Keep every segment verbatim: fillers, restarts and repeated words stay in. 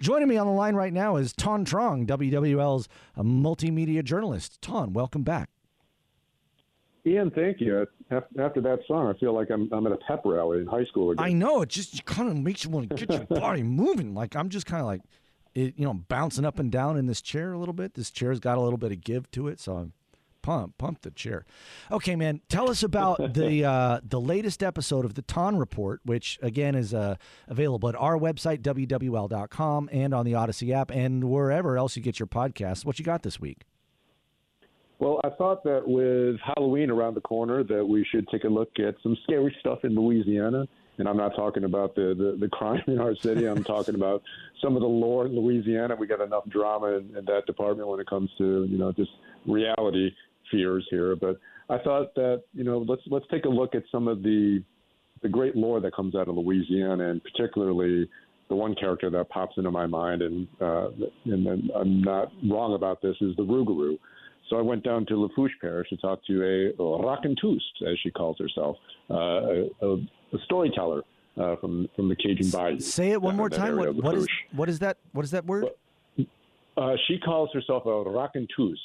Joining me on the line right now is Thanh Truong, W W L's multimedia journalist. Thanh, welcome back. Ian, thank you. After that song, I feel like I'm I'm at a pep rally in high school again. I know. It just kind of makes you want to get your body moving. Like, I'm just kind of like, it, you know, bouncing up and down in this chair a little bit. This chair's got a little bit of give to it, so I'm pumped. Pumped the chair. Okay, man, tell us about the uh, the latest episode of the Thanh Report, which, again, is uh, available at our website, W W L dot com, and on the Odyssey app, and wherever else you get your podcasts. What you got this week? Well, I thought that with Halloween around the corner that we should take a look at some scary stuff in Louisiana. And I'm not talking about the, the, the crime in our city. I'm talking about some of the lore in Louisiana. We got enough drama in, in that department when it comes to, you know, just reality fears here. But I thought that, you know, let's let's take a look at some of the the great lore that comes out of Louisiana, and particularly the one character that pops into my mind, and uh, and I'm not wrong about this, is the Rougarou. So I went down to Lafourche Parish to talk to a raconteuse, as she calls herself, uh, a, a, a storyteller uh, from from the Acadian bayou. Say it one more time. What, what is what is that? What is that word? Uh, she calls herself a raconteuse,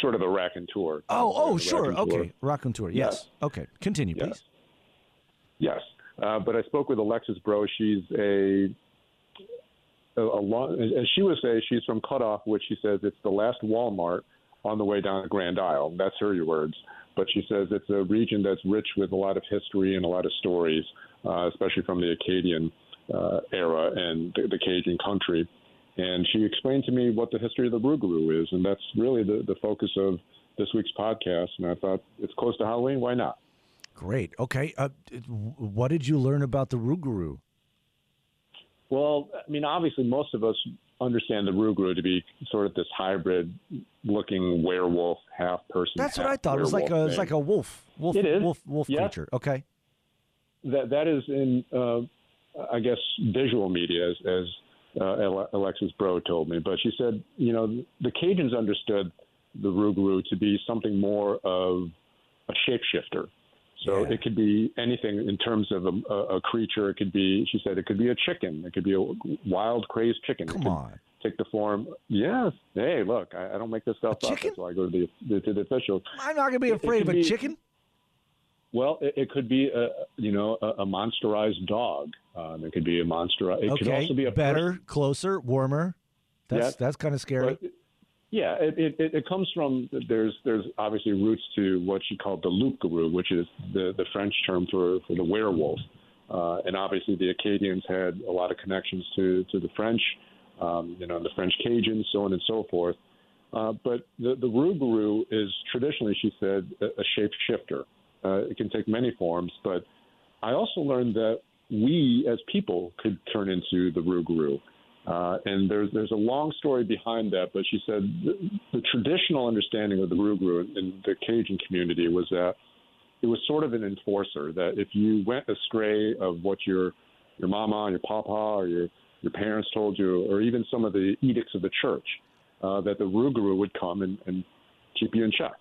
sort of a raconteur. Oh, oh, sure, raconteur. Okay, raconteur. Yes. yes. Okay, continue, yes. please. Yes, uh, but I spoke with Alexis Breaux. She's a a, a long, as she would say, she's from Cutoff, which she says it's the last Walmart on the way down to Grand Isle. That's her words. But she says it's a region that's rich with a lot of history and a lot of stories, uh, especially from the Acadian uh, era and the, the Cajun country. And she explained to me what the history of the Rougarou is, and that's really the, the focus of this week's podcast. And I thought, it's close to Halloween, why not? Great. Okay. Uh, what did you learn about the Rougarou? Well, I mean, obviously most of us understand the Rougarou to be sort of this hybrid-looking werewolf, half-person. That's half what I thought. It was like a, it's like a wolf, wolf, it is. wolf, wolf yeah. creature. Okay. That that is in, uh, I guess, visual media, as, as uh, Alexis Breaux told me. But she said, you know, the Cajuns understood the Rougarou to be something more of a shapeshifter. So yeah. It could be anything in terms of a, a creature. It could be, she said, it could be a chicken. It could be a wild, crazed chicken. Come it could on. Take the form. Yes. Hey, look, I, I don't make this stuff a up. Chicken? So I go to the, the to the officials. I'm not going to be it, afraid it of a be, chicken. Well, it, it could be a you know a, a monsterized dog. Um, it could be a monster. It okay. could also be a better, person. Closer, warmer. That's yeah. that's kind of scary. But, Yeah, it, it, it comes from, there's there's obviously roots to what she called the loup-garou, which is the, the French term for, for the werewolf. Uh, and obviously the Acadians had a lot of connections to, to the French, um, you know, the French Cajuns, so on and so forth. Uh, but the, the Rougarou is traditionally, she said, a, a shapeshifter. Uh, it can take many forms, but I also learned that we as people could turn into the Rougarou. Uh, and there's there's a long story behind that, but she said the, the traditional understanding of the Rougarou in the Cajun community was that it was sort of an enforcer, that if you went astray of what your your mama and your papa or your, your parents told you, or even some of the edicts of the church, uh, that the Rougarou would come and, and keep you in check,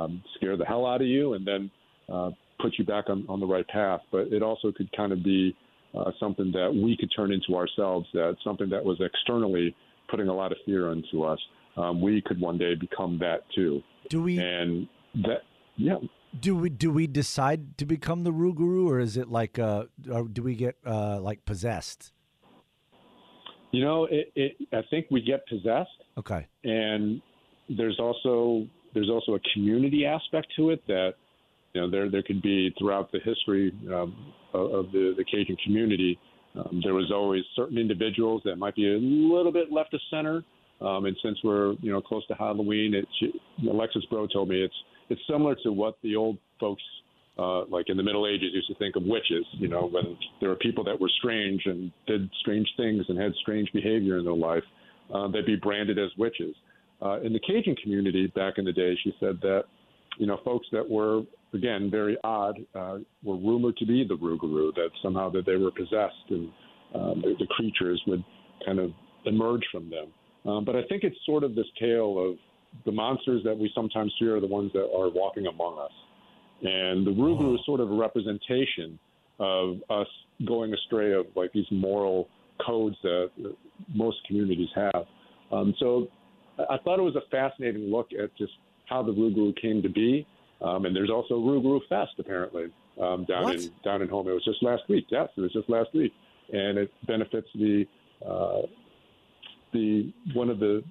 um, scare the hell out of you, and then uh, put you back on, on the right path. But it also could kind of be Uh, something that we could turn into ourselves, that something that was externally putting a lot of fear into us. Um, we could one day become that too. Do we? And that, yeah. Do we? Do we decide to become the Rougarou, or is it like? Uh, or do we get uh, like possessed? You know, it, it, I think we get possessed. Okay. And there's also there's also a community aspect to it that, you know, there there could be throughout the history um, of the, the Cajun community, um, there was always certain individuals that might be a little bit left of center. Um, and since we're, you know, close to Halloween, it's, Alexis Breaux told me it's it's similar to what the old folks uh, like in the Middle Ages used to think of witches, you know, when there were people that were strange and did strange things and had strange behavior in their life, uh, they'd be branded as witches. Uh, in the Cajun community back in the day, she said that, you know, folks that were, again, very odd uh, were rumored to be the Rougarou, that somehow that they were possessed and um, the, the creatures would kind of emerge from them. Um, but I think it's sort of this tale of the monsters that we sometimes hear are the ones that are walking among us. And the Rougarou oh. is sort of a representation of us going astray of like these moral codes that most communities have. Um, so I thought it was a fascinating look at just how the Rougarou came to be. Um, and there's also Rougarou Fest, apparently, um, down what? in down in Houma. It was just last week. Yes, it was just last week. And it benefits the uh, the one of the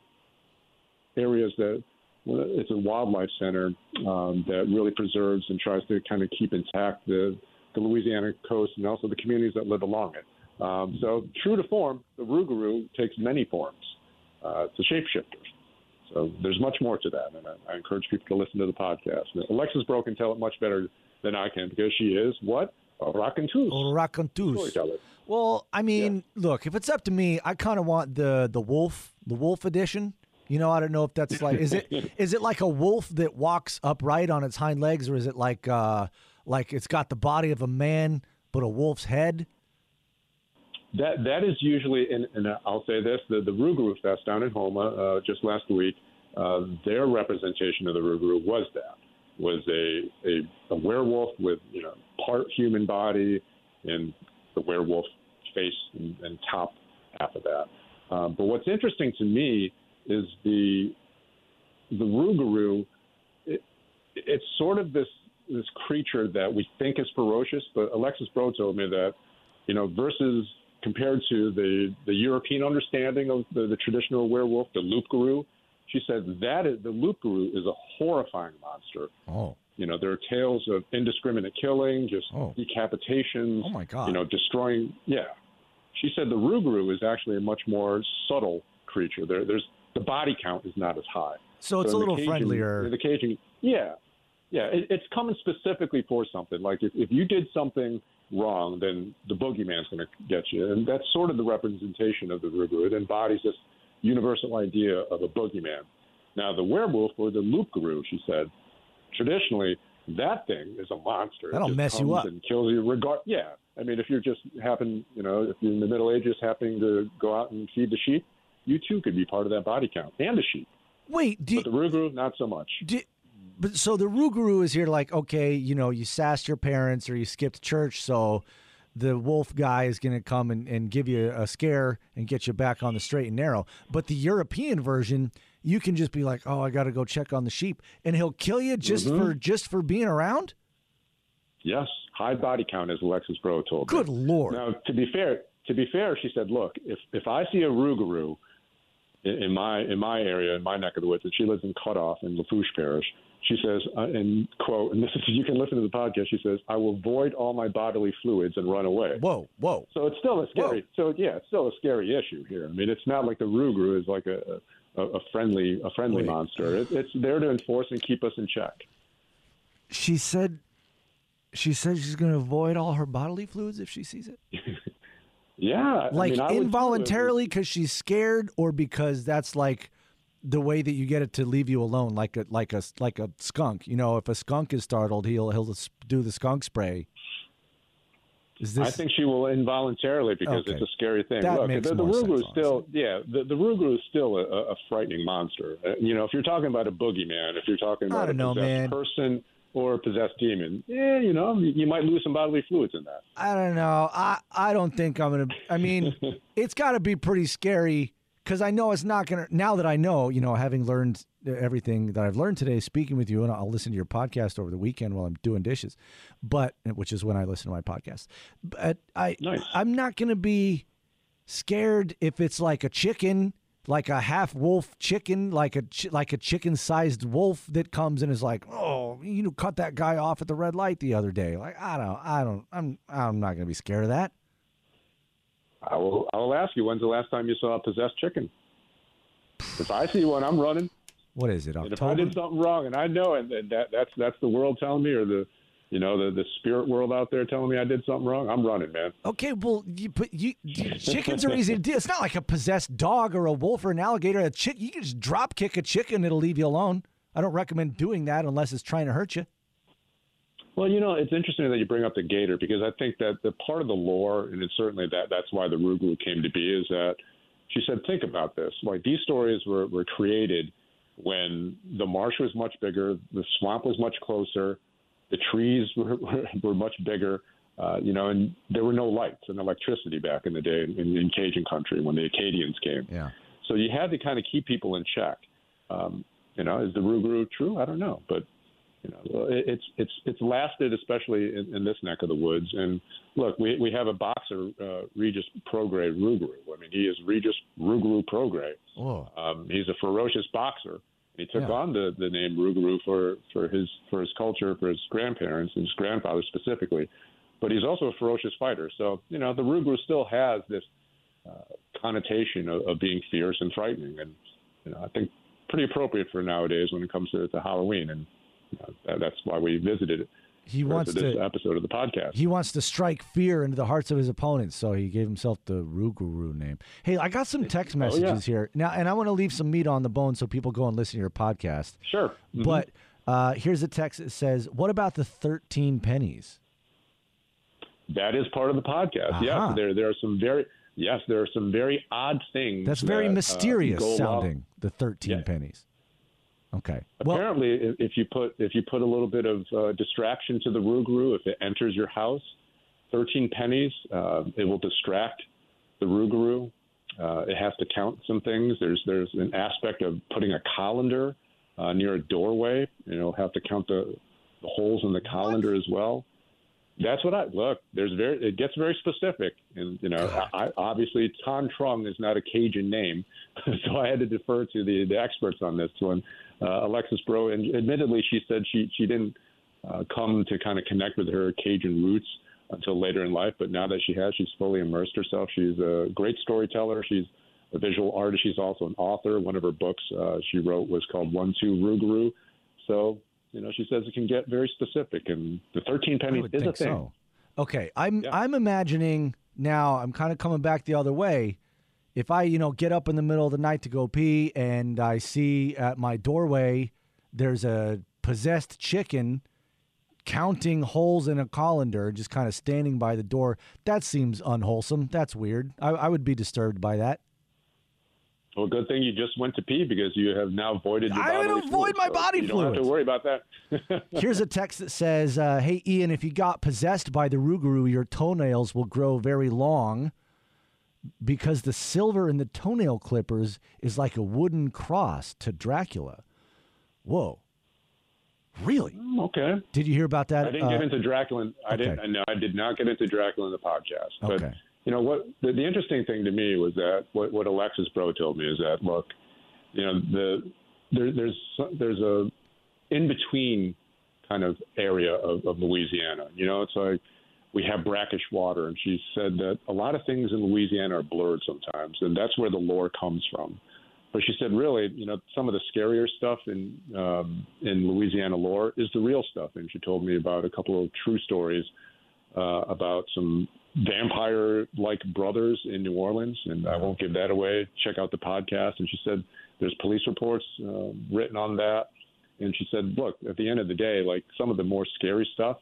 areas that it's a wildlife center um, that really preserves and tries to kind of keep intact the, the Louisiana coast and also the communities that live along it. Um, so true to form, the Rougarou takes many forms. Uh, it's a shapeshifter. So there's much more to that, and I, I encourage people to listen to the podcast. And Alexis Breaux can tell it much better than I can because she is what? A raconteuse. A raconteuse. Well, I mean, yeah. Look, if it's up to me, I kind of want the, the wolf, the wolf edition. You know, I don't know if that's like, is it is it like a wolf that walks upright on its hind legs, or is it like uh, like it's got the body of a man but a wolf's head? That that is usually, and, and I'll say this: the, the Rougarou Fest down in Houma uh, just last week, uh, their representation of the Rougarou was that was a, a a werewolf with, you know, part human body and the werewolf face and, and top half of that. Uh, but what's interesting to me is the the Rougarou, it, it's sort of this this creature that we think is ferocious, but Alexis Breaux told me that, you know, versus compared to the, the European understanding of the, the traditional werewolf, the loup-garou, she said that is, the loup-garou is a horrifying monster. Oh. You know, there are tales of indiscriminate killing, just oh. decapitations. Oh, my God. You know, destroying. Yeah. She said the Rougarou is actually a much more subtle creature. There, there's The body count is not as high. So it's so a little Cajun, friendlier. The Cajun, yeah. Yeah, it, it's coming specifically for something. Like if, if you did something wrong, then the boogeyman's going to get you. And that's sort of the representation of the Rougarou. It embodies this universal idea of a boogeyman. Now, the werewolf or the loup-garou, she said, traditionally, that thing is a monster. That'll mess you up. And kills you regard- yeah. I mean, if you're just happen, you know, if you're in the Middle Ages happening to go out and feed the sheep, you too could be part of that body count and the sheep. Wait, do but the Rougarou, not so much. Do, but so the Rougarou is here, like, okay, you know, you sassed your parents or you skipped church, so the wolf guy is going to come and, and give you a scare and get you back on the straight and narrow. But the European version, you can just be like, oh, I got to go check on the sheep, and he'll kill you just mm-hmm. for just for being around. Yes, high body count, as Alexis Breaux told me. Good Lord! Now, to be fair, to be fair, she said, look, if if I see a Rougarou in my in my area, in my neck of the woods, and she lives in Cutoff in Lafourche Parish, she says, uh, and quote, and this is, you can listen to the podcast, she says, I will void all my bodily fluids and run away. Whoa, whoa. So it's still a scary, whoa. so yeah, it's still a scary issue here. I mean, it's not like the Rougarou is like a, a, a friendly, a friendly Wait. monster. It, it's there to enforce and keep us in check. She said, she said she's going to avoid all her bodily fluids if she sees it? Yeah. Like I mean, involuntarily because she's scared, or because that's like the way that you get it to leave you alone, like a like a like a skunk. You know, if a skunk is startled, he'll he'll do the skunk spray. Is this... I think she will involuntarily because okay. it's a scary thing. That Look, makes the, the more Rougarou sense, still, honestly. yeah, the, the Rougarou is still a, a frightening monster. Uh, you know, if you're talking about a boogeyman, if you're talking about a know, possessed man. person. Or a possessed demon. Yeah, you know, you might lose some bodily fluids in that. I don't know. I, I don't think I'm going to. I mean, it's got to be pretty scary because I know it's not going to. Now that I know, you know, having learned everything that I've learned today, speaking with you, and I'll listen to your podcast over the weekend while I'm doing dishes, but which is when I listen to my podcast. But I, nice. I'm not going to be scared if it's like a chicken, like a half wolf chicken, like a ch- like a chicken-sized wolf that comes and is like, oh, you know, cut that guy off at the red light the other day. Like, I don't, I don't, I'm, I'm not gonna be scared of that. I will, I will ask you, when's the last time you saw a possessed chicken? If I see one, I'm running. What is it? October? And if I did something wrong, and I know it, and that, that's that's the world telling me, or the, you know, the, the spirit world out there telling me I did something wrong, I'm running, man. Okay, well, you, but you, you chickens are easy to do. It's not like a possessed dog or a wolf or an alligator. A chick, you can just drop kick a chicken; it'll leave you alone. I don't recommend doing that unless it's trying to hurt you. Well, you know, it's interesting that you bring up the gator, because I think that the part of the lore, and it's certainly that that's why the Rougarou came to be, is that she said, think about this. Like, these stories were, were created when the marsh was much bigger, the swamp was much closer, the trees were, were, were much bigger, uh, you know, and there were no lights and electricity back in the day in, in Cajun country when the Acadians came. Yeah. So you had to kind of keep people in check. Um, you know, is the Rougarou true? I don't know. But, you know, it, it's it's it's lasted, especially in, in this neck of the woods. And look, we we have a boxer, uh, Regis Prograis Rougarou. I mean, he is Regis Rougarou Prograis. Oh. Um, he's a ferocious boxer. He took yeah. on the, the name Rougarou for, for his for his culture, for his grandparents, and his grandfather specifically. But he's also a ferocious fighter. So, you know, the Rougarou still has this uh, connotation of, of being fierce and frightening. And, you know, I think pretty appropriate for nowadays when it comes to, to Halloween. And you know, that's why we visited it. He wants this to, episode of the podcast. He wants to strike fear into the hearts of his opponents, so he gave himself the Rougarou name. Hey, I got some text messages oh, yeah. here now, and I want to leave some meat on the bone so people go and listen to your podcast. Sure, mm-hmm. But uh, here's a text that says, "What about the thirteen pennies?" That is part of the podcast. Uh-huh. Yeah, there there are some very yes, there are some very odd things. That's very that, mysterious uh, sounding. Well. The thirteen yeah. pennies. Okay. Apparently, well, if you put if you put a little bit of uh, distraction to the Rougarou, if it enters your house, thirteen pennies, uh, it will distract the Rougarou. Uh, it has to count some things. There's there's an aspect of putting a colander uh, near a doorway. You know, have to count the, the holes in the colander what? as well. That's what I look. There's very it gets very specific, and you know, I, I, obviously, Thanh Truong is not a Cajun name, so I had to defer to the, the experts on this one. Uh, Alexis Breaux, and admittedly, she said she, she didn't uh, come to kind of connect with her Cajun roots until later in life, but now that she has, she's fully immersed herself. She's a great storyteller. She's a visual artist. She's also an author. One of her books uh, she wrote was called One, Two, Rougarou. So, you know, she says it can get very specific, and the thirteen pennies is a thing. So. Okay, I'm yeah. I'm imagining now, I'm kind of coming back the other way. If I, you know, get up in the middle of the night to go pee and I see at my doorway there's a possessed chicken counting holes in a colander, just kind of standing by the door, that seems unwholesome. That's weird. I, I would be disturbed by that. Well, good thing you just went to pee, because you have now voided your I would avoid my so body fluids. You don't have to worry about that. Here's a text that says, uh, hey, Ian, if you got possessed by the Rougarou, your toenails will grow very long, because the silver in the toenail clippers is like a wooden cross to Dracula. Whoa. Really? Okay. Did you hear about that? I didn't uh, get into Dracula. I okay. didn't. No, I did not get into Dracula in the podcast. But, okay. you know, what the, the interesting thing to me was that what, what Alexis Breaux told me is that, look, you know, the there, there's there's a in-between kind of area of, of Louisiana. You know, it's like, we have brackish water, and she said that a lot of things in Louisiana are blurred sometimes, and that's where the lore comes from. But she said, really, you know, some of the scarier stuff in um, in Louisiana lore is the real stuff. And she told me about a couple of true stories uh, about some vampire-like brothers in New Orleans, and I won't give that away. Check out the podcast. And she said there's police reports uh, written on that. And she said, look, at the end of the day, like, some of the more scary stuff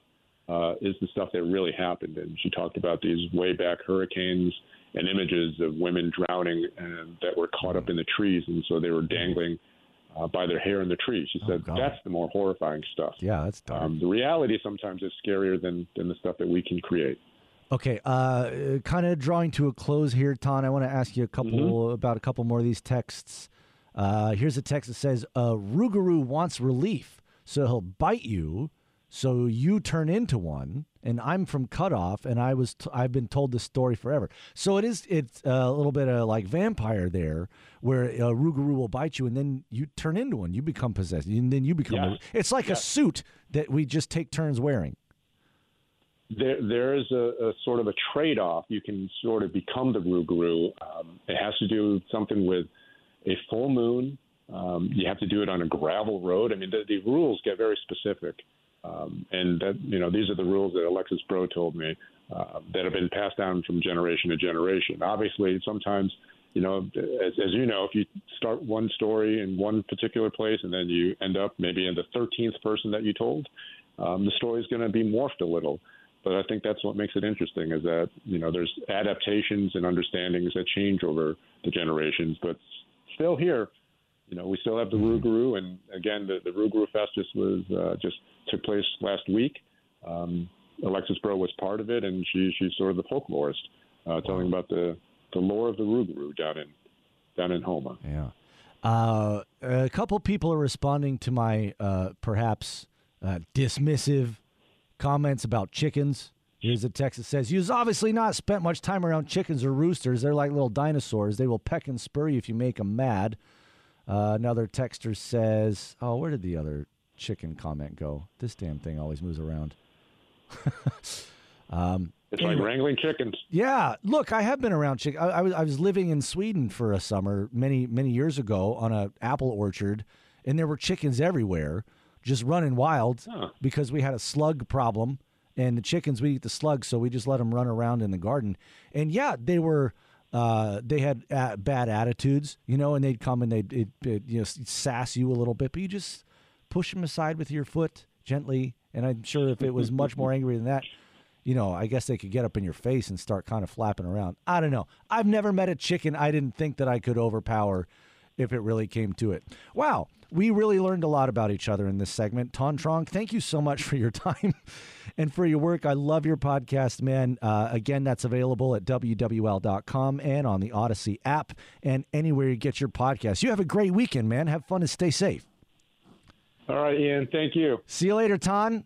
Uh, is the stuff that really happened. And she talked about these way back hurricanes and images of women drowning and, that were caught up in the trees, and so they were dangling uh, by their hair in the trees. She oh, said God. that's the more horrifying stuff. Yeah, that's dark. Um, the reality sometimes is scarier than, than the stuff that we can create. Okay, uh, kind of drawing to a close here, Tan. I want to ask you a couple mm-hmm. about a couple more of these texts. Uh, here's a text that says, uh, Rougarou wants relief, so he'll bite you, so you turn into one, and I'm from Cutoff, and I was t- I've been told this story forever. So it is it's a little bit of like vampire there, where a Rougarou will bite you, and then you turn into one. You become possessed, and then you become. Yeah. A, it's like yeah. a suit that we just take turns wearing. There, there is a, a sort of a trade-off. You can sort of become the Rougarou. Um, it has to do something with a full moon. Um, you have to do it on a gravel road. I mean, the, the rules get very specific. Um, and, that, you know, these are the rules that Alexis Breaux told me uh, that have been passed down from generation to generation. Obviously, sometimes, you know, as, as you know, if you start one story in one particular place and then you end up maybe in the thirteenth person that you told, um, the story is going to be morphed a little. But I think that's what makes it interesting is that, you know, there's adaptations and understandings that change over the generations. But still here, you know, we still have the mm-hmm. Rougarou. And, again, the, the Rougarou Fest just, was, uh, just took place last week. Um, Alexis Breaux was part of it, and she, she's sort of the folklorist uh, telling wow. about the, the lore of the Rougarou down in, down in Houma. Yeah. Uh, a couple people are responding to my uh, perhaps uh, dismissive comments about chickens. Here's a text that says, "You've obviously not spent much time around chickens or roosters. They're like little dinosaurs. They will peck and spur you if you make them mad." Uh, another texter says, "Oh, where did the other chicken comment go? This damn thing always moves around." um, it's anyway. Like wrangling chickens. Yeah, look, I have been around chickens. I, I was I was living in Sweden for a summer many many years ago on an apple orchard, and there were chickens everywhere. Just running wild huh. because we had a slug problem, and the chickens, we eat the slugs, so we just let them run around in the garden. And yeah, they were, uh, they had uh, bad attitudes, you know, and they'd come and they'd, it, it, you know, sass you a little bit, but you just push them aside with your foot gently. And I'm sure if it was much more angry than that, you know, I guess they could get up in your face and start kind of flapping around. I don't know. I've never met a chicken I didn't think that I could overpower if it really came to it. Wow. We really learned a lot about each other in this segment. Thanh Truong, thank you so much for your time and for your work. I love your podcast, man. Uh, again, that's available at W W L dot com and on the Odyssey app and anywhere you get your podcast. You have a great weekend, man. Have fun and stay safe. All right, Ian. Thank you. See you later, Thanh.